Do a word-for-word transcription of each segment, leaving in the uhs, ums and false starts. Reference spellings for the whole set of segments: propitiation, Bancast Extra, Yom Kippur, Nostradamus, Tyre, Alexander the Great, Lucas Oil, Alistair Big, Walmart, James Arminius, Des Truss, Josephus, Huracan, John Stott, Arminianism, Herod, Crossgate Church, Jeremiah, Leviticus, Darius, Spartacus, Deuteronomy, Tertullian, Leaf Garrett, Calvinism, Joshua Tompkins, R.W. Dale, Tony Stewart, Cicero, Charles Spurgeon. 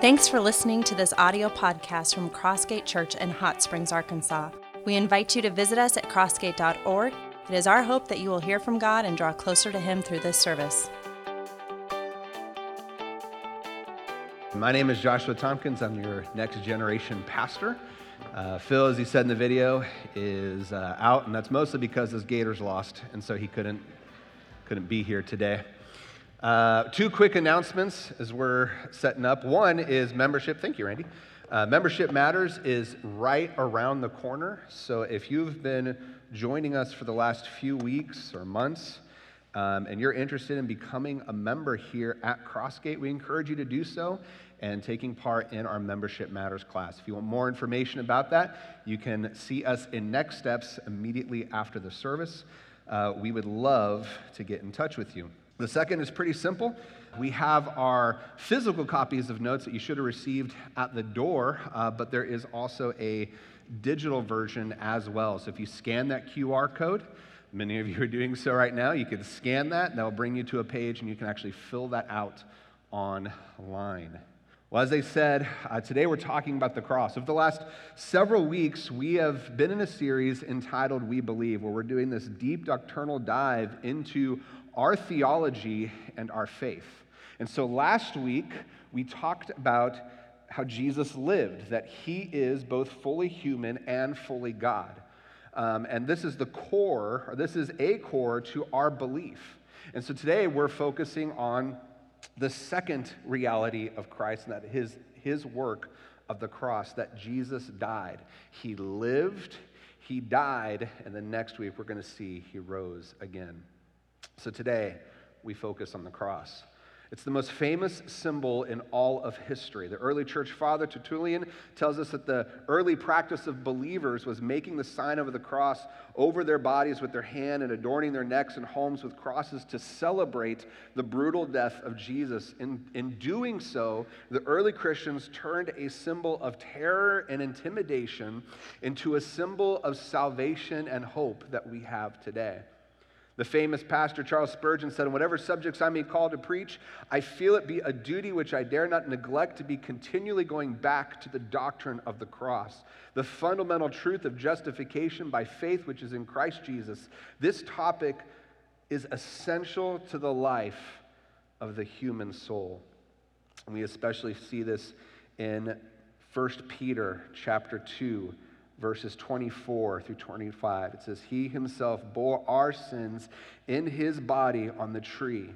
Thanks for listening to this audio podcast from Crossgate Church in Hot Springs, Arkansas. We invite you to visit us at crossgate dot org. It is our hope that you will hear from God and draw closer to Him through this service. My name is Joshua Tompkins. I'm your next generation pastor. Uh, Phil, as he said in the video, is uh, out, and that's mostly because his Gators lost, and so he couldn't, couldn't be here today. Uh, two quick announcements as we're setting up. One is membership. Thank you, Randy. Uh, membership Matters is right around the corner. So if you've been joining us for the last few weeks or months, um, and you're interested in becoming a member here at Crossgate, we encourage you to do so and taking part in our Membership Matters class. If you want more information about that, you can see us in Next Steps immediately after the service. Uh, we would love to get in touch with you. The second is pretty simple. We have our physical copies of notes that you should have received at the door, uh, but there is also a digital version as well. So if you scan that Q R code, many of you are doing so right now, you can scan that, and that'll bring you to a page, and you can actually fill that out online. Well, as I said, uh, today we're talking about the cross. Over the last several weeks, we have been in a series entitled We Believe, where we're doing this deep doctrinal dive into our theology and our faith. And so last week, we talked about how Jesus lived, that he is both fully human and fully God. Um, and this is the core, or this is a core to our belief. And so today, we're focusing on the second reality of Christ, and that is his work of the cross, that Jesus died. He lived, he died, and then next week, we're going to see he rose again. So today, we focus on the cross. It's the most famous symbol in all of history. The early church father, Tertullian, tells us that the early practice of believers was making the sign of the cross over their bodies with their hand and adorning their necks and homes with crosses to celebrate the brutal death of Jesus. In, in doing so, the early Christians turned a symbol of terror and intimidation into a symbol of salvation and hope that we have today. The famous pastor Charles Spurgeon said, "On whatever subjects I may call to preach, I feel it be a duty which I dare not neglect to be continually going back to the doctrine of the cross, the fundamental truth of justification by faith which is in Christ Jesus. This topic is essential to the life of the human soul." And we especially see this in First Peter chapter two. Verses twenty-four through twenty-five, it says, "He himself bore our sins in his body on the tree,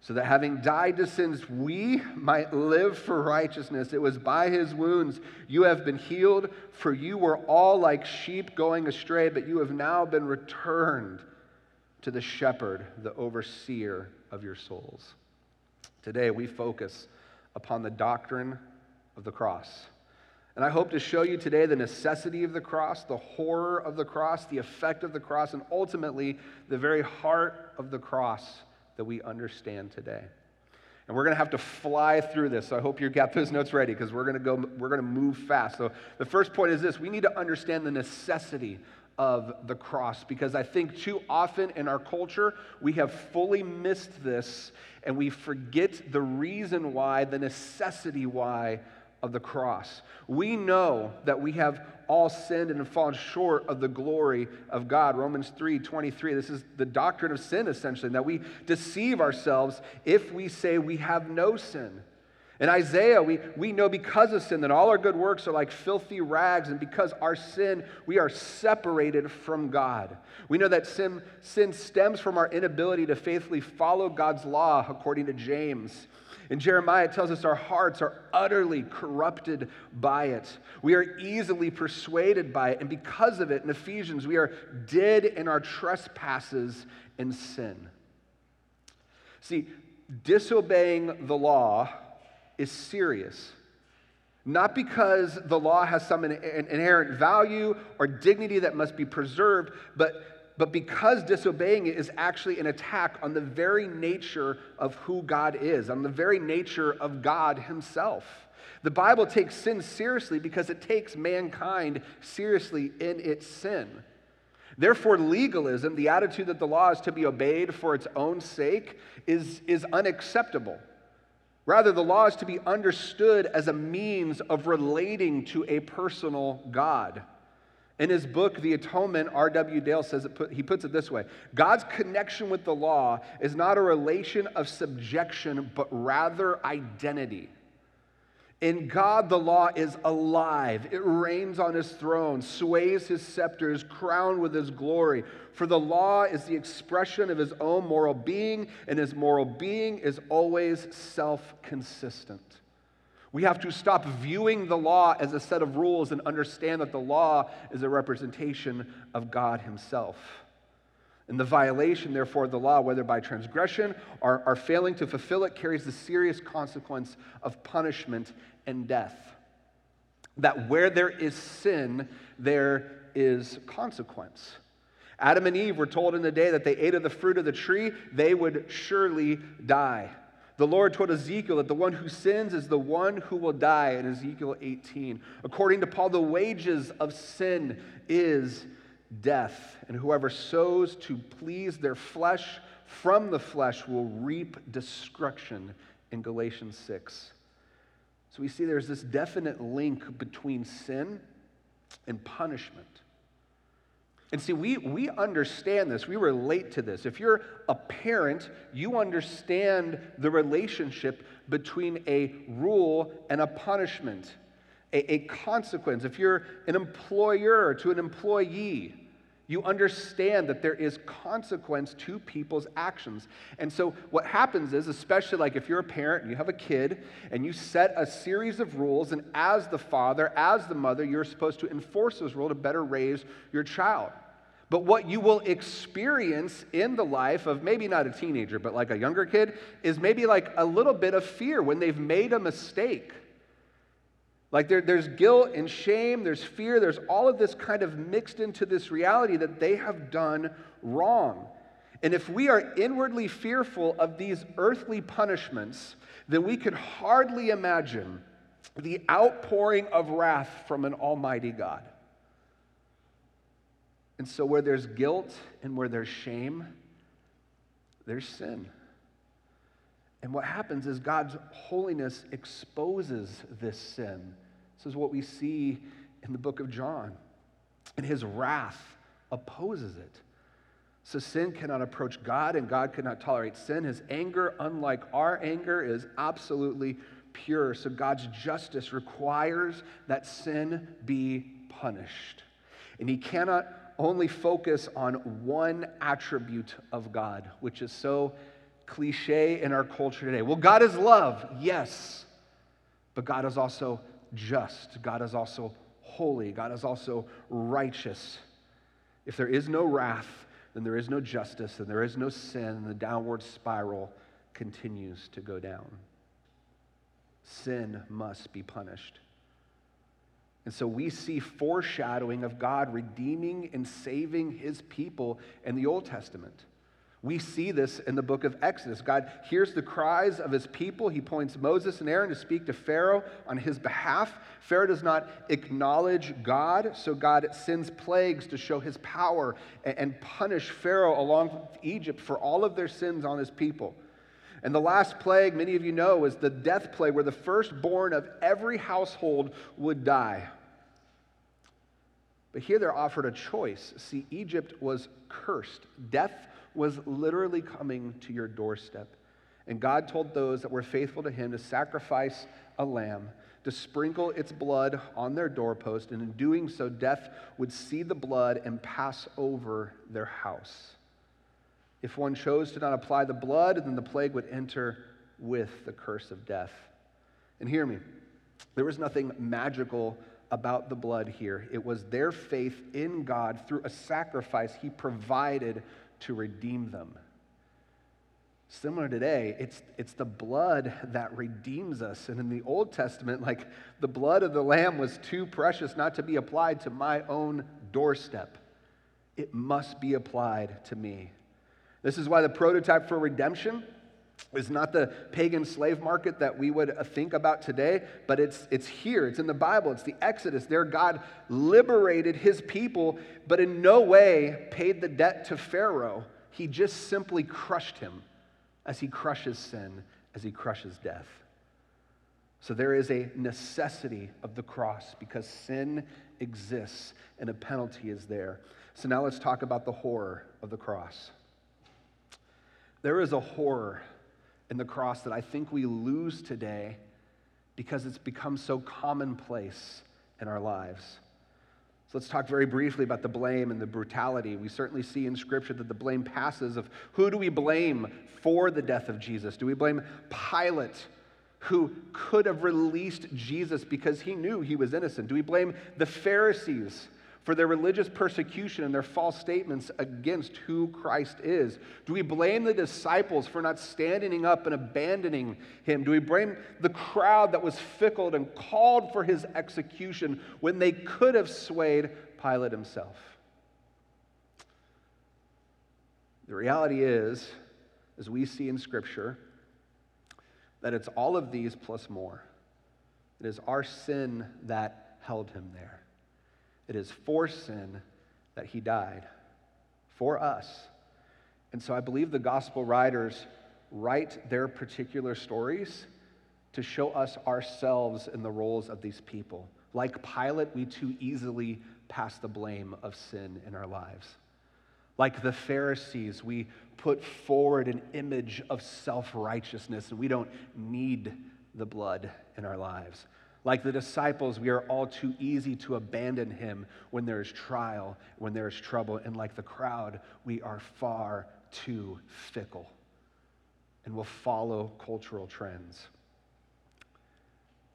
so that having died to sins, we might live for righteousness. It was by his wounds you have been healed, for you were all like sheep going astray, but you have now been returned to the shepherd, the overseer of your souls." Today, we focus upon the doctrine of the cross. And I hope to show you today the necessity of the cross, the horror of the cross, the effect of the cross, and ultimately the very heart of the cross that we understand today. And we're going to have to fly through this, so I hope you've got those notes ready because we're going to go, we're going to move fast. So the first point is this: we need to understand the necessity of the cross, because I think too often in our culture we have fully missed this and we forget the reason why, the necessity why of the cross. We know that we have all sinned and fallen short of the glory of God. Romans three twenty-three, this is the doctrine of sin essentially, that we deceive ourselves if we say we have no sin. In Isaiah, we, we know because of sin that all our good works are like filthy rags, and because our sin, we are separated from God. We know that sin, sin stems from our inability to faithfully follow God's law, according to James. And Jeremiah tells us our hearts are utterly corrupted by it. We are easily persuaded by it, and because of it, in Ephesians, we are dead in our trespasses and sin. See, disobeying the law is serious, not because the law has some in, in, inherent value or dignity that must be preserved, but, but because disobeying it is actually an attack on the very nature of who God is, on the very nature of God himself. The Bible takes sin seriously because it takes mankind seriously in its sin. Therefore, legalism, the attitude that the law is to be obeyed for its own sake, is, is unacceptable. Rather, the law is to be understood as a means of relating to a personal God. In his book, The Atonement, R W Dale says, it put, he puts it this way: God's connection with the law is not a relation of subjection, but rather identity. In God, the law is alive. It reigns on his throne, sways his scepter, is crowned with his glory. For the law is the expression of his own moral being, and his moral being is always self-consistent. We have to stop viewing the law as a set of rules and understand that the law is a representation of God himself. And the violation, therefore, of the law, whether by transgression or, or failing to fulfill it, carries the serious consequence of punishment and death. That where there is sin, there is consequence. Adam and Eve were told in the day that they ate of the fruit of the tree, they would surely die. The Lord told Ezekiel that the one who sins is the one who will die in Ezekiel eighteen. According to Paul, the wages of sin is death, and whoever sows to please their flesh from the flesh will reap destruction in Galatians six. So we see there's this definite link between sin and punishment. And see, we, we understand this. We relate to this. If you're a parent, you understand the relationship between a rule and a punishment, a, a consequence. If you're an employer to an employee, you understand that there is consequence to people's actions. And so what happens is, especially like if you're a parent and you have a kid and you set a series of rules, and as the father, as the mother, you're supposed to enforce those rules to better raise your child. But what you will experience in the life of maybe not a teenager, but like a younger kid, is maybe like a little bit of fear when they've made a mistake. Like there, there's guilt and shame, there's fear, there's all of this kind of mixed into this reality that they have done wrong. And if we are inwardly fearful of these earthly punishments, then we could hardly imagine the outpouring of wrath from an almighty God. And so where there's guilt and where there's shame, there's sin. And what happens is God's holiness exposes this sin. This is what we see in the book of John. And his wrath opposes it. So sin cannot approach God, and God cannot tolerate sin. His anger, unlike our anger, is absolutely pure. So God's justice requires that sin be punished. And he cannot only focus on one attribute of God, which is so cliche in our culture today. Well, God is love, yes, but God is also just. God is also holy. God is also righteous. If there is no wrath, then there is no justice, and there is no sin, and the downward spiral continues to go down. Sin must be punished. And so we see foreshadowing of God redeeming and saving his people in the Old Testament. We see this in the book of Exodus. God hears the cries of his people. He appoints Moses and Aaron to speak to Pharaoh on his behalf. Pharaoh does not acknowledge God, so God sends plagues to show his power and punish Pharaoh along with Egypt for all of their sins on his people. And the last plague, many of you know, is the death plague, where the firstborn of every household would die. But here they're offered a choice. See, Egypt was cursed. Death was literally coming to your doorstep. And God told those that were faithful to him to sacrifice a lamb, to sprinkle its blood on their doorpost, and in doing so, death would see the blood and pass over their house. If one chose to not apply the blood, then the plague would enter with the curse of death. And hear me, there was nothing magical about the blood here. It was their faith in God through a sacrifice he provided to redeem them. Similar today, it's it's the blood that redeems us. And in the Old Testament, like, the blood of the lamb was too precious not to be applied to my own doorstep. It must be applied to me. This is why the prototype for redemption is not the pagan slave market that we would think about today, but it's it's here. It's in the Bible. It's the Exodus. There God liberated his people, but in no way paid the debt to Pharaoh. He just simply crushed him as he crushes sin, as he crushes death. So there is a necessity of the cross because sin exists and a penalty is there. So now let's talk about the horror of the cross. There is a horror in the cross that I think we lose today because it's become so commonplace in our lives. So let's talk very briefly about the blame and the brutality. We certainly see in Scripture that the blame passes of who do we blame for the death of Jesus? Do we blame Pilate, who could have released Jesus because he knew he was innocent? Do we blame the Pharisees for their religious persecution and their false statements against who Christ is? Do we blame the disciples for not standing up and abandoning him? Do we blame the crowd that was fickle and called for his execution when they could have swayed Pilate himself? The reality is, as we see in Scripture, that it's all of these plus more. It is our sin that held him there. It is for sin that he died, for us. And so I believe the gospel writers write their particular stories to show us ourselves in the roles of these people. Like Pilate, we too easily pass the blame of sin in our lives. Like the Pharisees, we put forward an image of self-righteousness, and we don't need the blood in our lives. Like the disciples, we are all too easy to abandon him when there is trial, when there is trouble. And like the crowd, we are far too fickle and will follow cultural trends.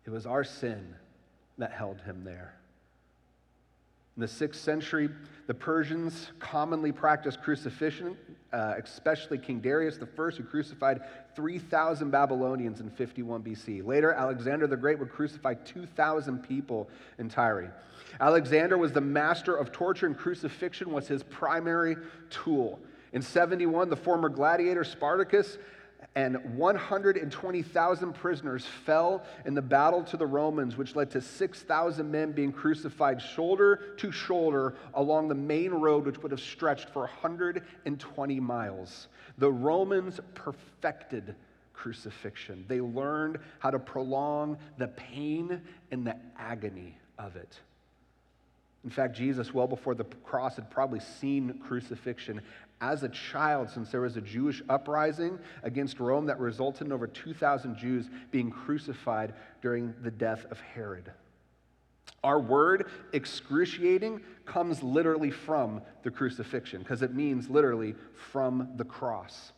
It was our sin that held him there. In the sixth century, the Persians commonly practiced crucifixion, uh, especially King Darius the First, who crucified three thousand Babylonians in fifty-one B C. Later, Alexander the Great would crucify two thousand people in Tyre. Alexander was the master of torture, and crucifixion was his primary tool. In seventy-one, the former gladiator Spartacus and one hundred twenty thousand prisoners fell in the battle to the Romans, which led to six thousand men being crucified shoulder to shoulder along the main road, which would have stretched for one hundred twenty miles. The Romans perfected crucifixion. They learned how to prolong the pain and the agony of it. In fact, Jesus, well before the cross, had probably seen crucifixion as a child, since there was a Jewish uprising against Rome that resulted in over two thousand Jews being crucified during the death of Herod. Our word, excruciating, comes literally from the crucifixion, because it means literally from the cross.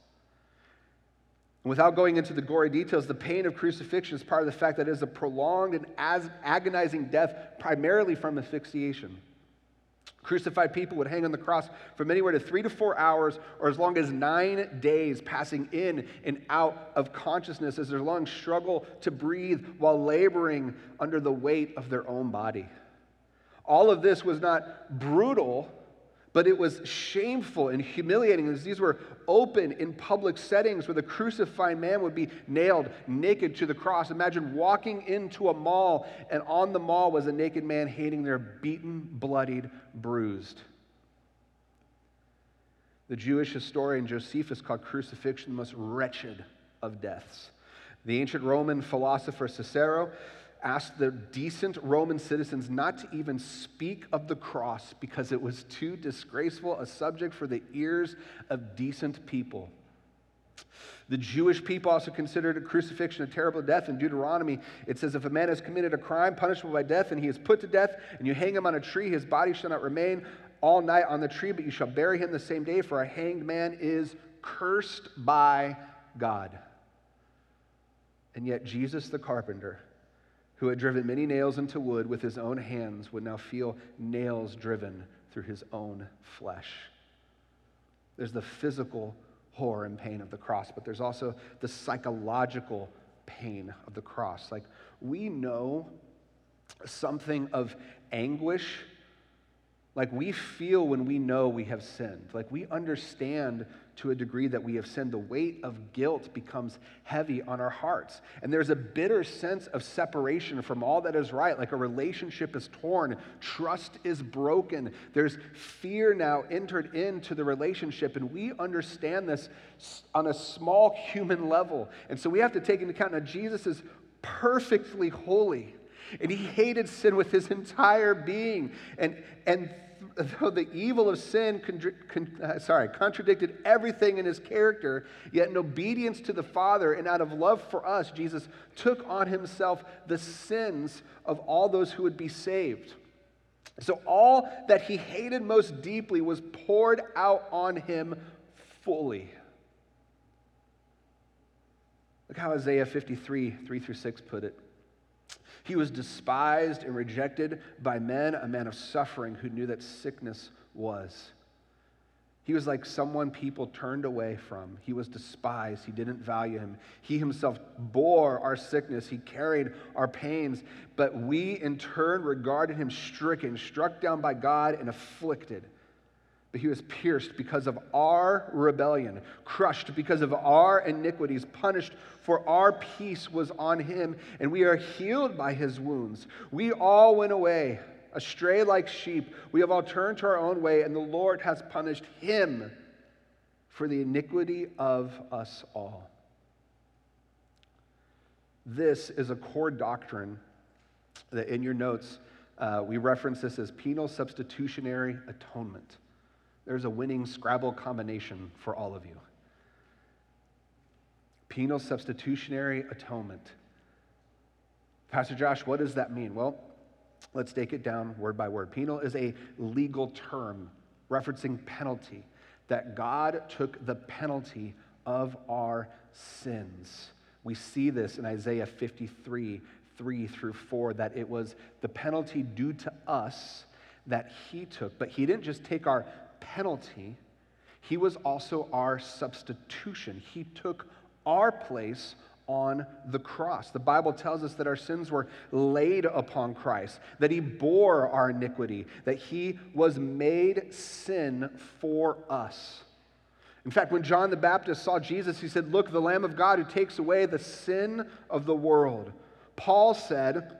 And without going into the gory details, the pain of crucifixion is part of the fact that it is a prolonged and as agonizing death, primarily from asphyxiation. Crucified people would hang on the cross from anywhere to three to four hours or as long as nine days, passing in and out of consciousness as their lungs struggle to breathe while laboring under the weight of their own body. All of this was not brutal, but it was shameful and humiliating, as these were open in public settings where the crucified man would be nailed naked to the cross. Imagine walking into a mall, and on the mall was a naked man hanging there, beaten, bloodied, bruised. The Jewish historian Josephus called crucifixion the most wretched of deaths. The ancient Roman philosopher Cicero asked the decent Roman citizens not to even speak of the cross because it was too disgraceful a subject for the ears of decent people. The Jewish people also considered a crucifixion a terrible death. In Deuteronomy, it says, if a man has committed a crime punishable by death and he is put to death and you hang him on a tree, his body shall not remain all night on the tree, but you shall bury him the same day, for a hanged man is cursed by God. And yet Jesus the carpenter, who had driven many nails into wood with his own hands, would now feel nails driven through his own flesh. There's the physical horror and pain of the cross, but there's also the psychological pain of the cross. Like, we know something of anguish, like we feel when we know we have sinned. Like, we understand to a degree that we have sinned. The weight of guilt becomes heavy on our hearts. And there's a bitter sense of separation from all that is right. Like, a relationship is torn. Trust is broken. There's fear now entered into the relationship. And we understand this on a small human level. And so we have to take into account now Jesus' perfectly holy, and he hated sin with his entire being. And and though the evil of sin con- con- uh, sorry, contradicted everything in his character, yet in obedience to the Father and out of love for us, Jesus took on himself the sins of all those who would be saved. So all that he hated most deeply was poured out on him fully. Look how Isaiah fifty-three, three through six put it. He was despised and rejected by men, a man of suffering who knew that sickness was. He was like someone people turned away from. He was despised. He didn't value him. He himself bore our sickness. He carried our pains. But we, in turn, regarded him stricken, struck down by God, and afflicted. But he was pierced because of our rebellion, crushed because of our iniquities, punished for our peace was on him, and we are healed by his wounds. We all went away, astray like sheep. We have all turned to our own way, and the Lord has punished him for the iniquity of us all. This is a core doctrine that in your notes, uh, we reference this as penal substitutionary atonement. There's a winning Scrabble combination for all of you. Penal substitutionary atonement. Pastor Josh, what does that mean? Well, let's take it down word by word. Penal is a legal term referencing penalty, that God took the penalty of our sins. We see this in Isaiah fifty-three, three through four, that it was the penalty due to us that he took. But he didn't just take our penalty, he was also our substitution. He took our place on the cross. The Bible tells us that our sins were laid upon Christ, that he bore our iniquity, that he was made sin for us. In fact, when John the Baptist saw Jesus, he said, "Look, the Lamb of God who takes away the sin of the world." Paul said,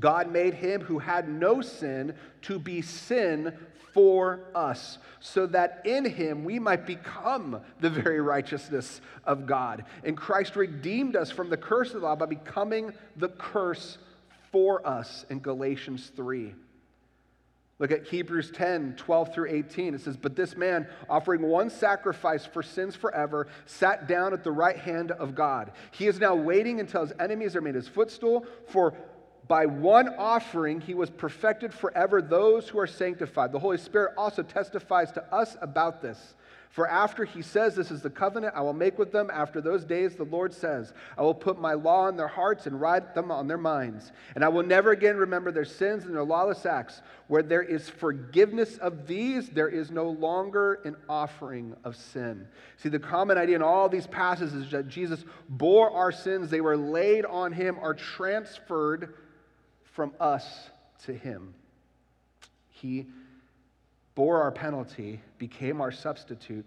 "God made him who had no sin to be sin for us, so that in him we might become the very righteousness of God." And Christ redeemed us from the curse of the law by becoming the curse for us in Galatians three. Look at Hebrews ten, twelve through eighteen. It says, "But this man, offering one sacrifice for sins forever, sat down at the right hand of God. He is now waiting until his enemies are made his footstool, for by one offering, he was perfected forever those who are sanctified. The Holy Spirit also testifies to us about this. For after he says, 'This is the covenant I will make with them after those days,' the Lord says, 'I will put my law in their hearts and write them on their minds. And I will never again remember their sins and their lawless acts. Where there is forgiveness of these, there is no longer an offering of sin.'" See, the common idea in all these passages is that Jesus bore our sins. They were laid on him, are transferred from us to him. He bore our penalty, became our substitute,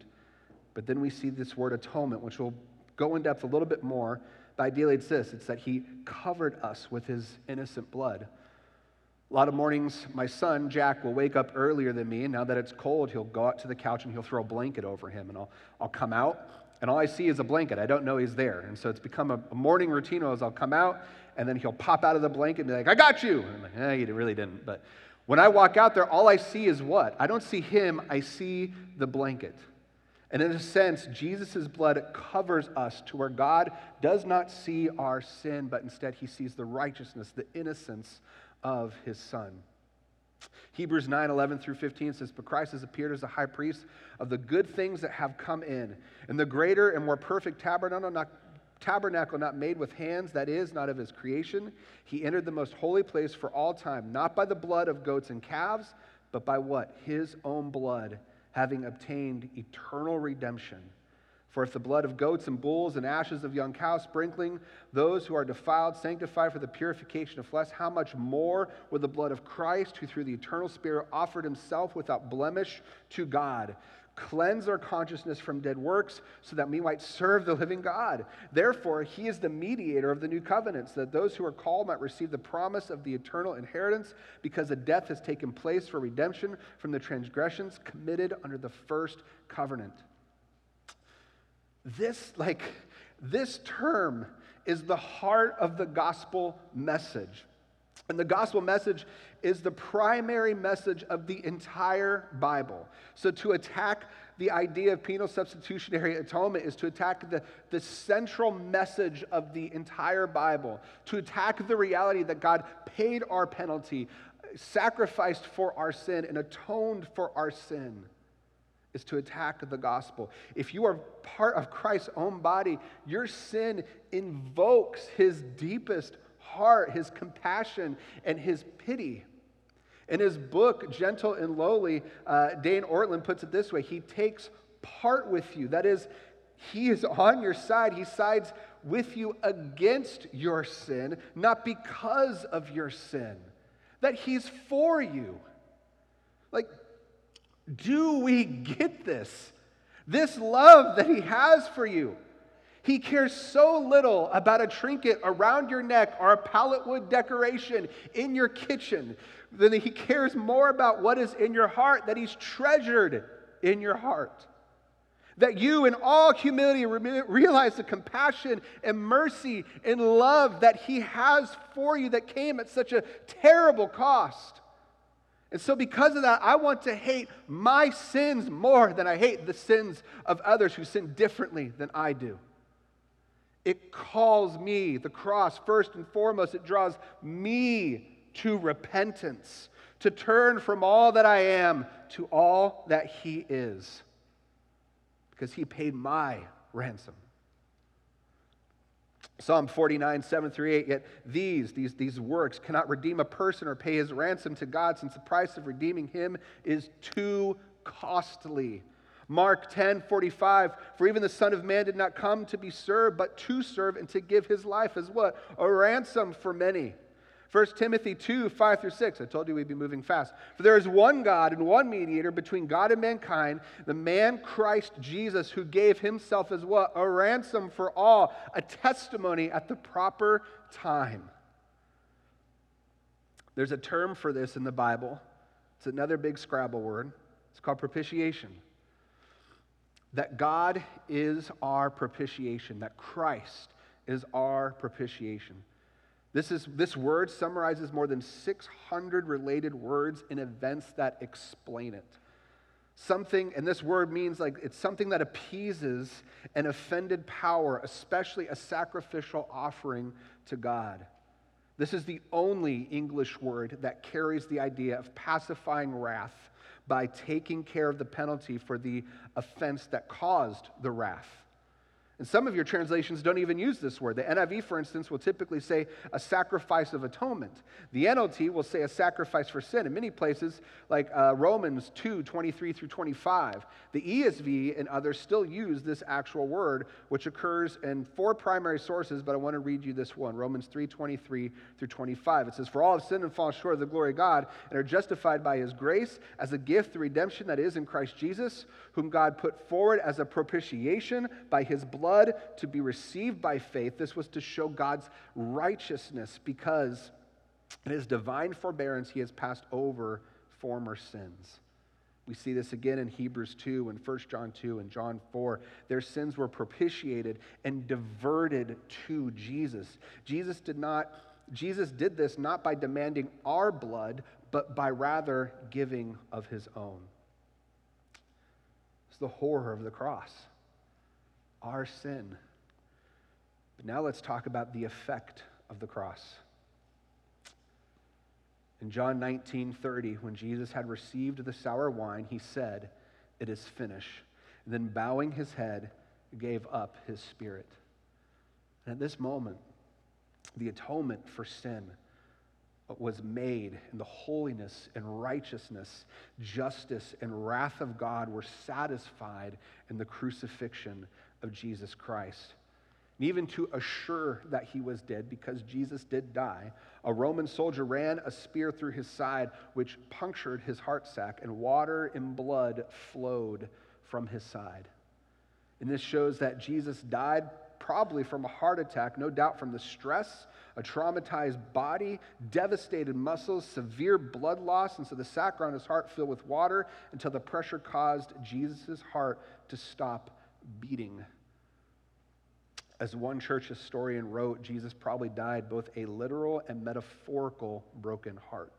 but then we see this word atonement, which we'll go in depth a little bit more, but ideally it's this, it's that he covered us with his innocent blood. A lot of mornings, my son, Jack, will wake up earlier than me, and now that it's cold, he'll go out to the couch and he'll throw a blanket over him, and I'll, I'll come out, and all I see is a blanket. I don't know he's there, and so it's become a, a morning routine as I'll come out, and then he'll pop out of the blanket and be like, "I got you!" And I'm like, eh, he really didn't. But when I walk out there, all I see is what? I don't see him, I see the blanket. And in a sense, Jesus' blood covers us to where God does not see our sin, but instead he sees the righteousness, the innocence of his son. Hebrews nine, eleven through fifteen says, "But Christ has appeared as a high priest of the good things that have come in, and the greater and more perfect tabernacle not Tabernacle not made with hands, that is, not of his creation. He entered the most holy place for all time, not by the blood of goats and calves, but by what? His own blood, having obtained eternal redemption. For if the blood of goats and bulls and ashes of young cows sprinkling those who are defiled sanctify for the purification of flesh, how much more will the blood of Christ, who through the eternal Spirit offered himself without blemish to God, cleanse our consciousness from dead works so that we might serve the living God. Therefore, he is the mediator of the new covenants, that those who are called might receive the promise of the eternal inheritance, because a death has taken place for redemption from the transgressions committed under the first covenant." This, like, this term is the heart of the gospel message. And the gospel message is the primary message of the entire Bible. So to attack the idea of penal substitutionary atonement is to attack the, the central message of the entire Bible, to attack the reality that God paid our penalty, sacrificed for our sin, and atoned for our sin. Is to attack the gospel. If you are part of Christ's own body, your sin invokes his deepest heart, his compassion, and his pity. In his book, Gentle and Lowly, uh, Dane Ortland puts it this way: he takes part with you. That is, he is on your side. He sides with you against your sin, not because of your sin. That he's for you. Like, do we get this? This love that he has for you. He cares so little about a trinket around your neck or a pallet wood decoration in your kitchen than he cares more about what is in your heart, that he's treasured in your heart. That you in all humility realize the compassion and mercy and love that he has for you that came at such a terrible cost. And so because of that, I want to hate my sins more than I hate the sins of others who sin differently than I do. It calls me, the cross, first and foremost, it draws me to repentance, to turn from all that I am to all that he is, because he paid my ransom. Psalm forty-nine, seven through eight, yet these, these, these works cannot redeem a person or pay his ransom to God, since the price of redeeming him is too costly. Mark ten, forty-five, for even the Son of Man did not come to be served, but to serve and to give his life as what? A ransom for many. First Timothy two, five through six, I told you we'd be moving fast. For there is one God and one mediator between God and mankind, the man Christ Jesus, who gave himself as what? A ransom for all, a testimony at the proper time. There's a term for this in the Bible. It's another big Scrabble word. It's called propitiation. That God is our propitiation, that Christ is our propitiation. This is this word summarizes more than six hundred related words and events that explain it. Something, and this word means like it's something that appeases an offended power, especially a sacrificial offering to God. This is the only English word that carries the idea of pacifying wrath by taking care of the penalty for the offense that caused the wrath. And some of your translations don't even use this word. The N I V, for instance, will typically say a sacrifice of atonement. The N L T will say a sacrifice for sin. In many places, like uh, Romans two, twenty-three through twenty-five, the E S V and others still use this actual word, which occurs in four primary sources, but I want to read you this one, Romans three, twenty-three through twenty-five. It says, for all have sinned and fallen short of the glory of God, and are justified by his grace as a gift through redemption that is in Christ Jesus, whom God put forward as a propitiation by his blood. Blood to be received by faith. This was to show God's righteousness, because in his divine forbearance he has passed over former sins. We see this again in Hebrews two and First John two and John four. Their sins were propitiated and diverted to Jesus. Jesus did not, Jesus did this not by demanding our blood, but by rather giving of his own. It's the horror of the cross. Our sin. But now let's talk about the effect of the cross. In John nineteen thirty, when Jesus had received the sour wine, he said, "It is finished." And then bowing his head, gave up his spirit. And at this moment, the atonement for sin was made, and the holiness and righteousness, justice and wrath of God were satisfied in the crucifixion of Jesus Christ. And even to assure that he was dead, because Jesus did die, a Roman soldier ran a spear through his side, which punctured his heart sac, and water and blood flowed from his side. And this shows that Jesus died probably from a heart attack, no doubt from the stress, a traumatized body, devastated muscles, severe blood loss, and so the sac around his heart filled with water until the pressure caused Jesus' heart to stop beating. As one church historian wrote, Jesus probably died both a literal and metaphorical broken heart.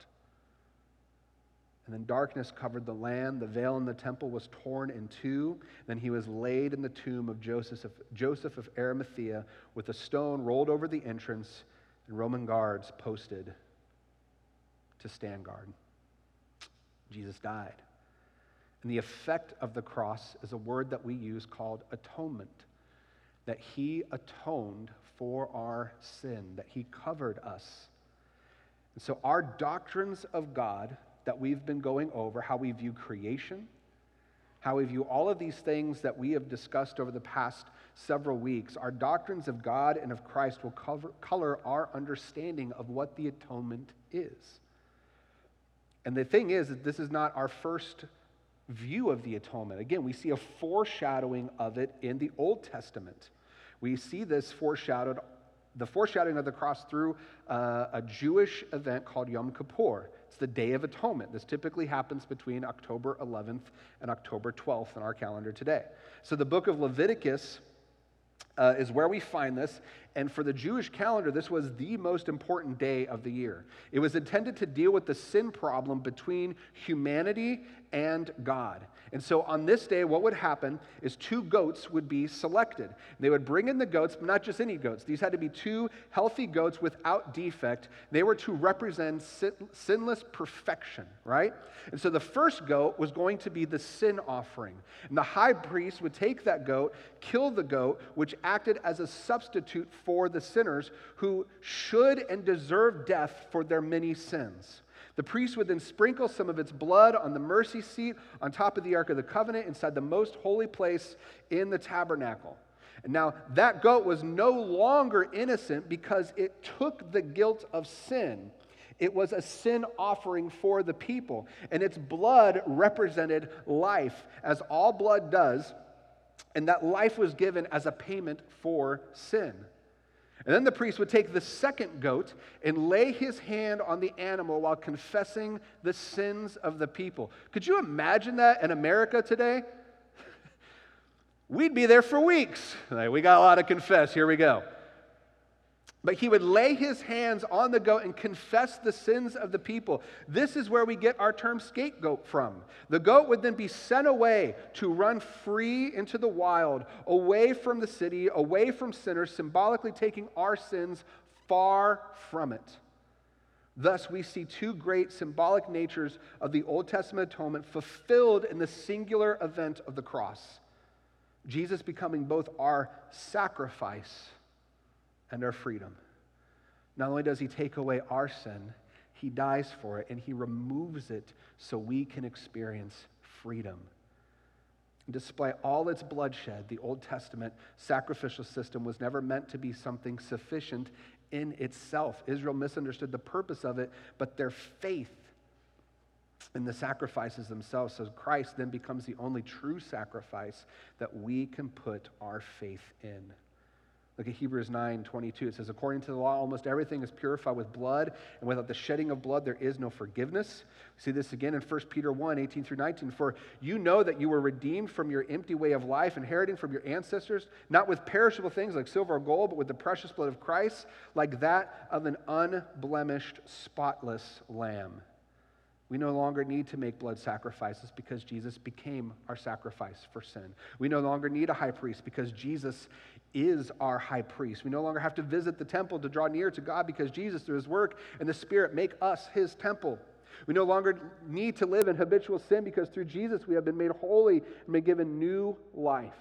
And then darkness covered the land. The veil in the temple was torn in two. Then he was laid in the tomb of Joseph, Joseph of Arimathea, with a stone rolled over the entrance and Roman guards posted to stand guard. Jesus died. And the effect of the cross is a word that we use called atonement, that he atoned for our sin, that he covered us. And so our doctrines of God that we've been going over, how we view creation, how we view all of these things that we have discussed over the past several weeks, our doctrines of God and of Christ will cover, color our understanding of what the atonement is. And the thing is that this is not our first view of the atonement. Again, we see a foreshadowing of it in the Old Testament. We see this foreshadowed, the foreshadowing of the cross through uh, a Jewish event called Yom Kippur. It's the Day of Atonement. This typically happens between October eleventh and October twelfth in our calendar today. So the book of Leviticus Uh, is where we find this, and for the Jewish calendar, this was the most important day of the year. It was intended to deal with the sin problem between humanity and God. And so on this day, what would happen is two goats would be selected. They would bring in the goats, but not just any goats. These had to be two healthy goats without defect. They were to represent sin- sinless perfection, right? And so the first goat was going to be the sin offering. And the high priest would take that goat, kill the goat, which acted as a substitute for the sinners who should and deserve death for their many sins. The priest would then sprinkle some of its blood on the mercy seat on top of the Ark of the Covenant inside the most holy place in the tabernacle. And now that goat was no longer innocent because it took the guilt of sin. It was a sin offering for the people, and its blood represented life, as all blood does. And that life was given as a payment for sin. And then the priest would take the second goat and lay his hand on the animal while confessing the sins of the people. Could you imagine that in America today? We'd be there for weeks. Like, we got a lot to confess. Here we go. But he would lay his hands on the goat and confess the sins of the people. This is where we get our term scapegoat from. The goat would then be sent away to run free into the wild, away from the city, away from sinners, symbolically taking our sins far from it. Thus, we see two great symbolic natures of the Old Testament atonement fulfilled in the singular event of the cross. Jesus becoming both our sacrifice and our freedom. Not only does he take away our sin, he dies for it, and he removes it so we can experience freedom. Despite all its bloodshed, the Old Testament sacrificial system was never meant to be something sufficient in itself. Israel misunderstood the purpose of it, but their faith in the sacrifices themselves. So Christ then becomes the only true sacrifice that we can put our faith in. Look at Hebrews nine twenty-two. It says, according to the law, almost everything is purified with blood, and without the shedding of blood, there is no forgiveness. We see this again in First Peter one, eighteen through nineteen. For you know that you were redeemed from your empty way of life, inheriting from your ancestors, not with perishable things like silver or gold, but with the precious blood of Christ, like that of an unblemished, spotless lamb. We no longer need to make blood sacrifices because Jesus became our sacrifice for sin. We no longer need a high priest because Jesus is our high priest. We no longer have to visit the temple to draw near to God because Jesus, through his work and the Spirit, make us his temple. We no longer need to live in habitual sin because through Jesus we have been made holy and been given new life.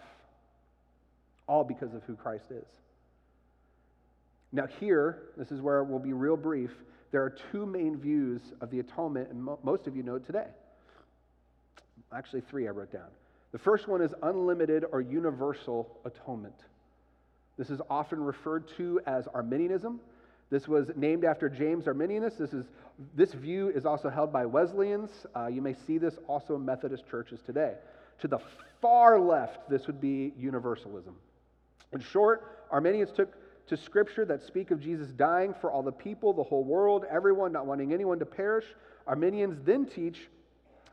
All because of who Christ is. Now here, this is where we'll be real brief. There are two main views of the atonement, and mo- most of you know it today. Actually, three I wrote down. The first one is unlimited or universal atonement. This is often referred to as Arminianism. This was named after James Arminius. This is this view is also held by Wesleyans. Uh, you may see this also in Methodist churches today. To the far left, this would be universalism. In short, Arminians took to scripture that speak of Jesus dying for all the people, the whole world, everyone, not wanting anyone to perish. Arminians then teach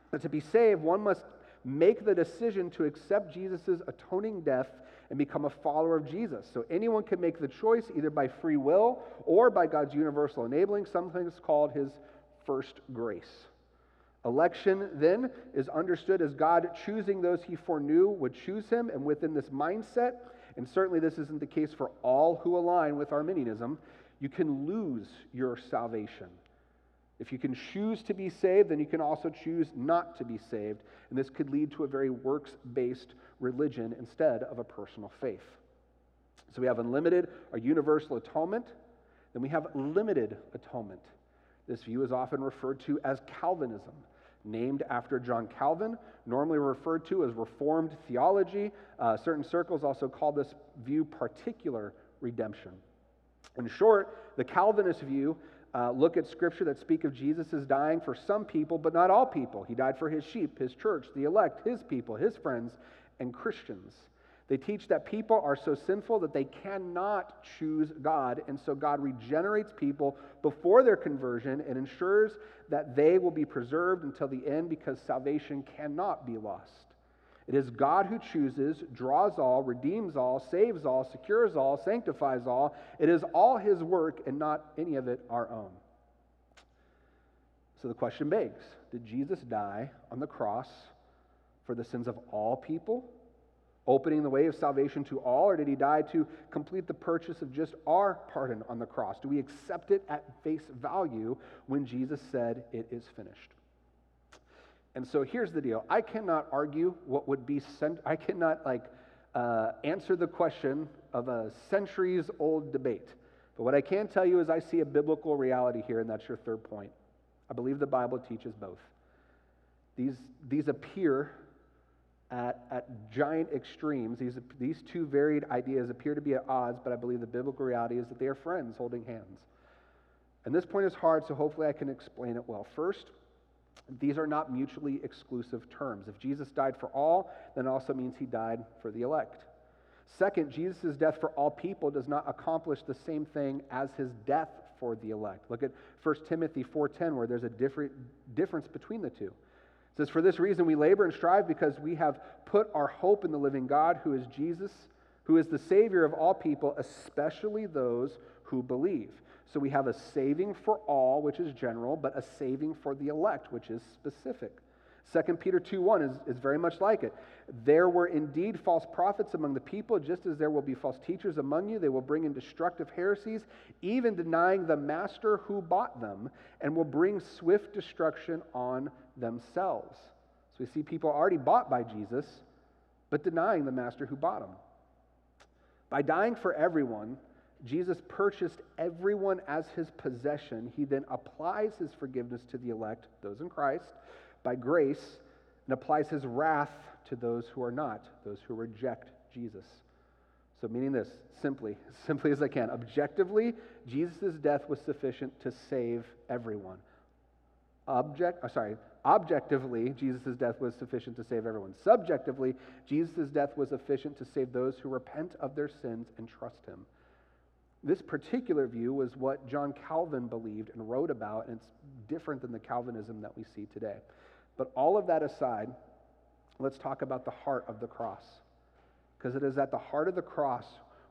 that to be saved, one must make the decision to accept Jesus' atoning death and become a follower of Jesus. So anyone can make the choice either by free will or by God's universal enabling, something that's called his first grace. Election, then, is understood as God choosing those he foreknew would choose him, and within this mindset, and certainly this isn't the case for all who align with Arminianism, you can lose your salvation. If you can choose to be saved, then you can also choose not to be saved, and this could lead to a very works-based religion instead of a personal faith. So we have unlimited or universal atonement, then we have limited atonement. This view is often referred to as Calvinism, named after John Calvin, normally referred to as Reformed theology. Uh, certain circles also call this view particular redemption. In short, the Calvinist view uh, look at scripture that speak of Jesus as dying for some people, but not all people. He died for his sheep, his church, the elect, his people, his friends, and Christians. They teach that people are so sinful that they cannot choose God, and so God regenerates people before their conversion and ensures that they will be preserved until the end because salvation cannot be lost. It is God who chooses, draws all, redeems all, saves all, secures all, sanctifies all. It is all his work and not any of it our own. So the question begs, did Jesus die on the cross for the sins of all people, opening the way of salvation to all, or did he die to complete the purchase of just our pardon on the cross? Do we accept it at face value when Jesus said it is finished? And so here's the deal. I cannot argue what would be sent. I cannot like uh, answer the question of a centuries-old debate. But what I can tell you is I see a biblical reality here, and that's your third point. I believe the Bible teaches both. These these appear At, at giant extremes. These, these two varied ideas appear to be at odds, but I believe the biblical reality is that they are friends holding hands. And this point is hard, so hopefully I can explain it well. First, these are not mutually exclusive terms. If Jesus died for all, then it also means he died for the elect. Second, Jesus' death for all people does not accomplish the same thing as his death for the elect. Look at First Timothy four ten, where there's a different difference between the two. It says, "For this reason we labor and strive, because we have put our hope in the living God, who is Jesus, who is the Savior of all people, especially those who believe." So we have a saving for all, which is general, but a saving for the elect, which is specific. Second Peter two one is, is very much like it. "There were indeed false prophets among the people, just as there will be false teachers among you. They will bring in destructive heresies, even denying the master who bought them, and will bring swift destruction on themselves." So we see people already bought by Jesus, but denying the master who bought them. By dying for everyone, Jesus purchased everyone as his possession. He then applies his forgiveness to the elect, those in Christ, by grace, and applies his wrath to those who are not, those who reject Jesus. So meaning this, simply, simply as I can, objectively, Jesus' death was sufficient to save everyone. Object, oh, sorry, objectively, Jesus' death was sufficient to save everyone. Subjectively, Jesus' death was sufficient to save those who repent of their sins and trust him. This particular view was what John Calvin believed and wrote about, and it's different than the Calvinism that we see today. But all of that aside, let's talk about the heart of the cross, because it is at the heart of the cross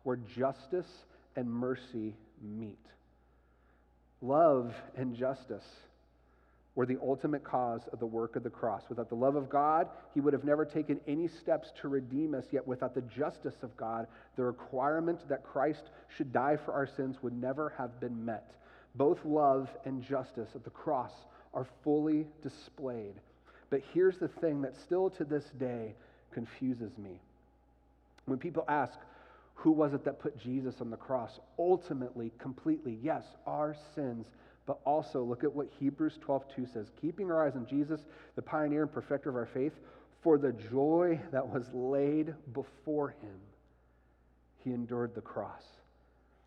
where justice and mercy meet. Love and justice were the ultimate cause of the work of the cross. Without the love of God, he would have never taken any steps to redeem us, yet without the justice of God, the requirement that Christ should die for our sins would never have been met. Both love and justice at the cross are fully displayed. But here's the thing that still to this day confuses me. When people ask, who was it that put Jesus on the cross? Ultimately, completely, yes, our sins, but also look at what Hebrews twelve two says, "Keeping our eyes on Jesus, the pioneer and perfecter of our faith, for the joy that was laid before him, he endured the cross,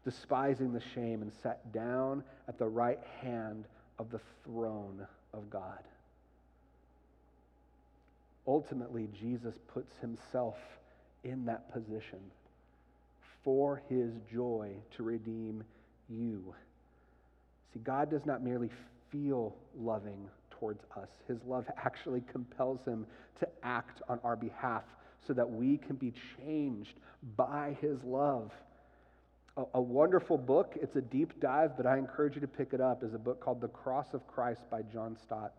despising the shame, and sat down at the right hand of the throne of God." Ultimately, Jesus puts himself in that position for his joy to redeem you. See, God does not merely feel loving towards us. His love actually compels him to act on our behalf so that we can be changed by his love. A, a wonderful book. It's a deep dive, but I encourage you to pick it up. Is a book called The Cross of Christ by John Stott.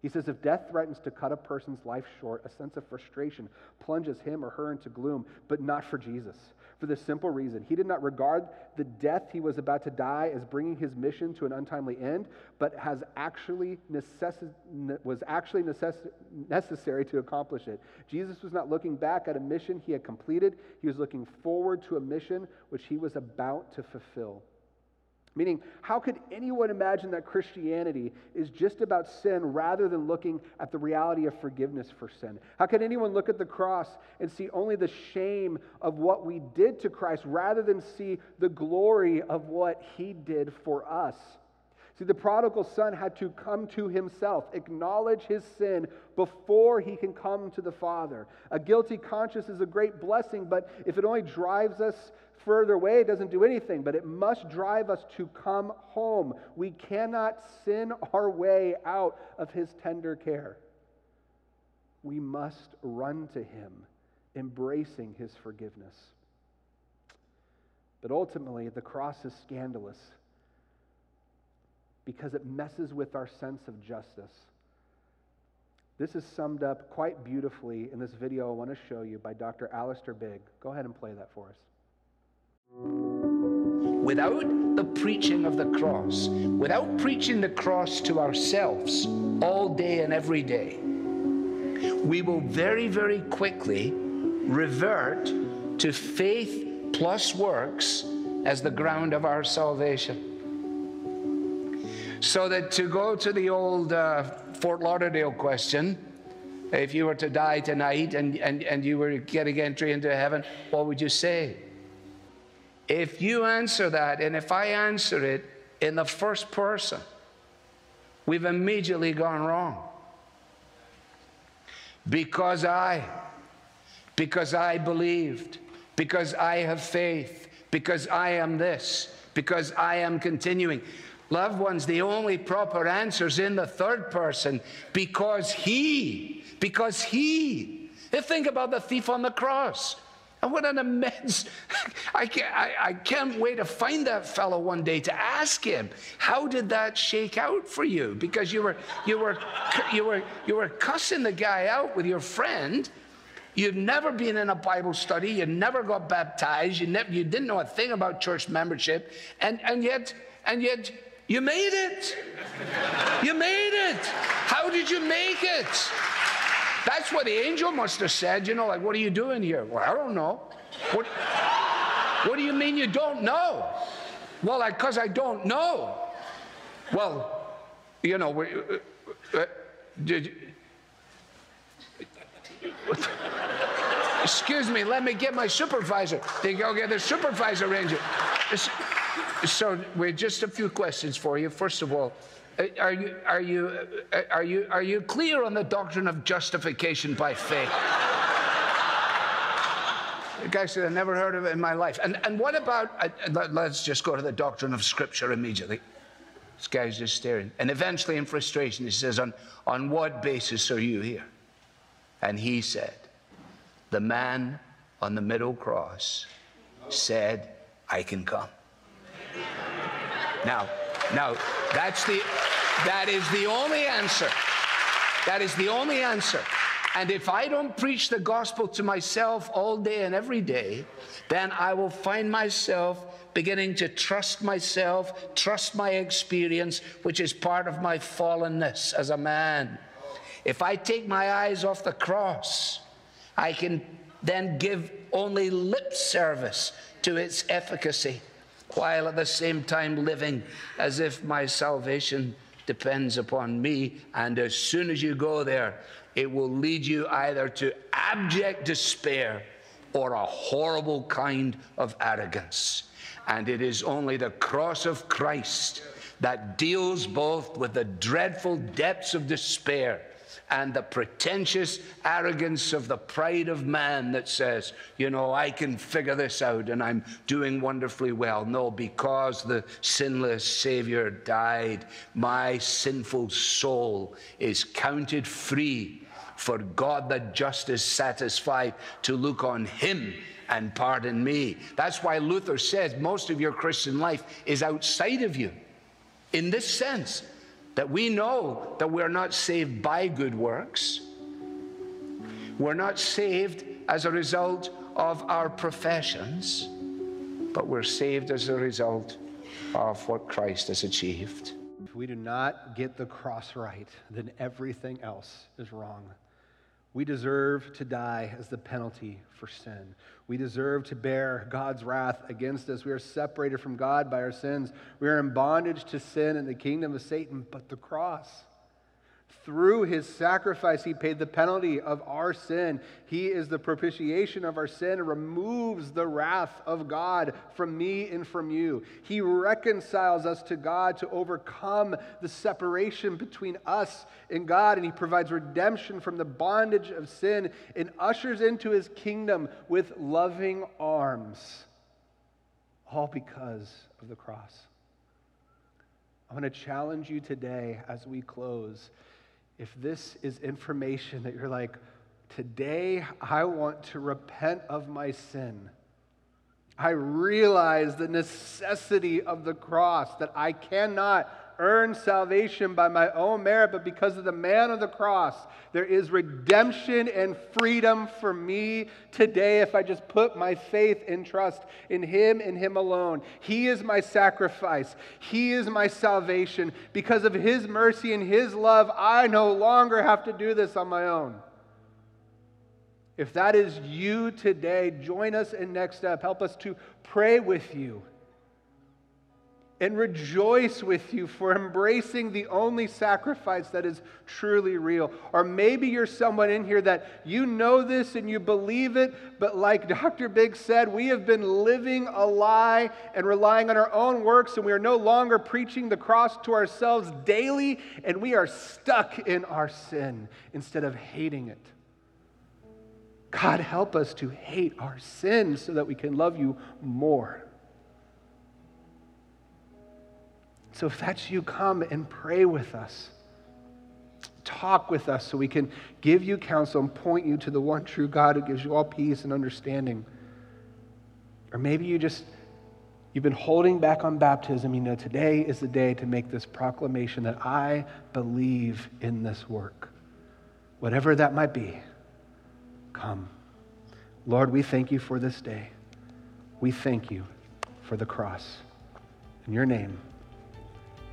He says, if death threatens to cut a person's life short, a sense of frustration plunges him or her into gloom, but not for Jesus. For the simple reason, he did not regard the death he was about to die as bringing his mission to an untimely end, but has actually necessi- was actually necess- necessary to accomplish it. Jesus was not looking back at a mission he had completed. He was looking forward to a mission which he was about to fulfill. Meaning, how could anyone imagine that Christianity is just about sin rather than looking at the reality of forgiveness for sin? How could anyone look at the cross and see only the shame of what we did to Christ rather than see the glory of what he did for us? See, the prodigal son had to come to himself, acknowledge his sin before he can come to the Father. A guilty conscience is a great blessing, but if it only drives us further away, it doesn't do anything, but it must drive us to come home. We cannot sin our way out of his tender care. We must run to him, embracing his forgiveness. But ultimately, the cross is scandalous, because it messes with our sense of justice. This is summed up quite beautifully in this video I want to show you by Doctor Alistair Big. Go ahead and play that for us. Without the preaching of the cross, without preaching the cross to ourselves all day and every day, we will very, very quickly revert to faith plus works as the ground of our salvation. So that to go to the old uh, Fort Lauderdale question, if you were to die tonight and, and, and you were getting entry into heaven, what would you say? If you answer that, and if I answer it in the first person, we've immediately gone wrong. Because I, because I believed, because I have faith, because I am this, because I am continuing. Loved ones, the only proper answer is in the third person, because he, because he. Think about the thief on the cross. And what an immense, I can't, I, I can't wait to find that fellow one day to ask him, how did that shake out for you? Because you were, you were, you were, you were cussing the guy out with your friend. You've never been in a Bible study. You never got baptized. You never, you didn't know a thing about church membership. And, and yet, and yet, you made it. You made it. How did you make it? That's what the angel must have said, you know, like, what are you doing here? Well, I don't know. What, what do you mean you don't know? Well, because I, I don't know. Well, you know, we, uh, uh, did you, excuse me, let me get my supervisor. They go get the supervisor ranger. It's, So, we're just a few questions for you. First of all, are you are you are you are you clear on the doctrine of justification by faith? The guy said, "I never heard of it in my life." And and what about? Uh, let's just go to the doctrine of Scripture immediately. This guy's just staring, and eventually, in frustration, he says, "On on what basis are you here?" And he said, "The man on the middle cross said, 'I can come.'" Now, now, that's the, that is the only answer. That is the only answer. And if I don't preach the gospel to myself all day and every day, then I will find myself beginning to trust myself, trust my experience, which is part of my fallenness as a man. If I take my eyes off the cross, I can then give only lip service to its efficacy, while at the same time living as if my salvation depends upon me. And as soon as you go there, it will lead you either to abject despair or a horrible kind of arrogance. And it is only the cross of Christ that deals both with the dreadful depths of despair and the pretentious arrogance of the pride of man that says, you know, I can figure this out and I'm doing wonderfully well. No, because the sinless Savior died, my sinful soul is counted free For God that just is satisfied to look on him and pardon me. That's why Luther says most of your Christian life is outside of you, in this sense, that we know that we're not saved by good works. We're not saved as a result of our professions, but we're saved as a result of what Christ has achieved. If we do not get the cross right, then everything else is wrong. We deserve to die as the penalty for sin. We deserve to bear God's wrath against us. We are separated from God by our sins. We are in bondage to sin and the kingdom of Satan, but the cross, through his sacrifice, he paid the penalty of our sin. He is the propitiation of our sin and removes the wrath of God from me and from you. He reconciles us to God to overcome the separation between us and God, and he provides redemption from the bondage of sin and ushers into his kingdom with loving arms, all because of the cross. I want to challenge you today as we close. If this is information that you're like, today I want to repent of my sin. I realize the necessity of the cross, that I cannot earn salvation by my own merit, but because of the man of the cross, there is redemption and freedom for me today if I just put my faith and trust in him and him alone. He is my sacrifice. He is my salvation. Because of his mercy and his love, I no longer have to do this on my own. If that is you today, join us in Next Step. Help us to pray with you and rejoice with you for embracing the only sacrifice that is truly real. Or maybe you're someone in here that you know this and you believe it, but like Doctor Big said, we have been living a lie and relying on our own works, and we are no longer preaching the cross to ourselves daily, and we are stuck in our sin instead of hating it. God, help us to hate our sin so that we can love you more. So if that's you, come and pray with us. Talk with us so we can give you counsel and point you to the one true God who gives you all peace and understanding. Or maybe you just, you've been holding back on baptism. You know, today is the day to make this proclamation that I believe in this work. Whatever that might be, come. Lord, we thank you for this day. We thank you for the cross. In your name,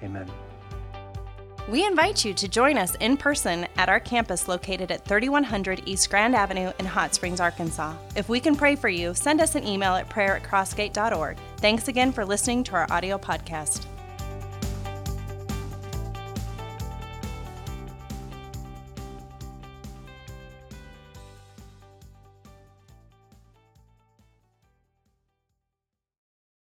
amen. We invite you to join us in person at our campus located at thirty-one hundred East Grand Avenue in Hot Springs, Arkansas. If we can pray for you, send us an email at prayer at crossgate dot org. Thanks again for listening to our audio podcast.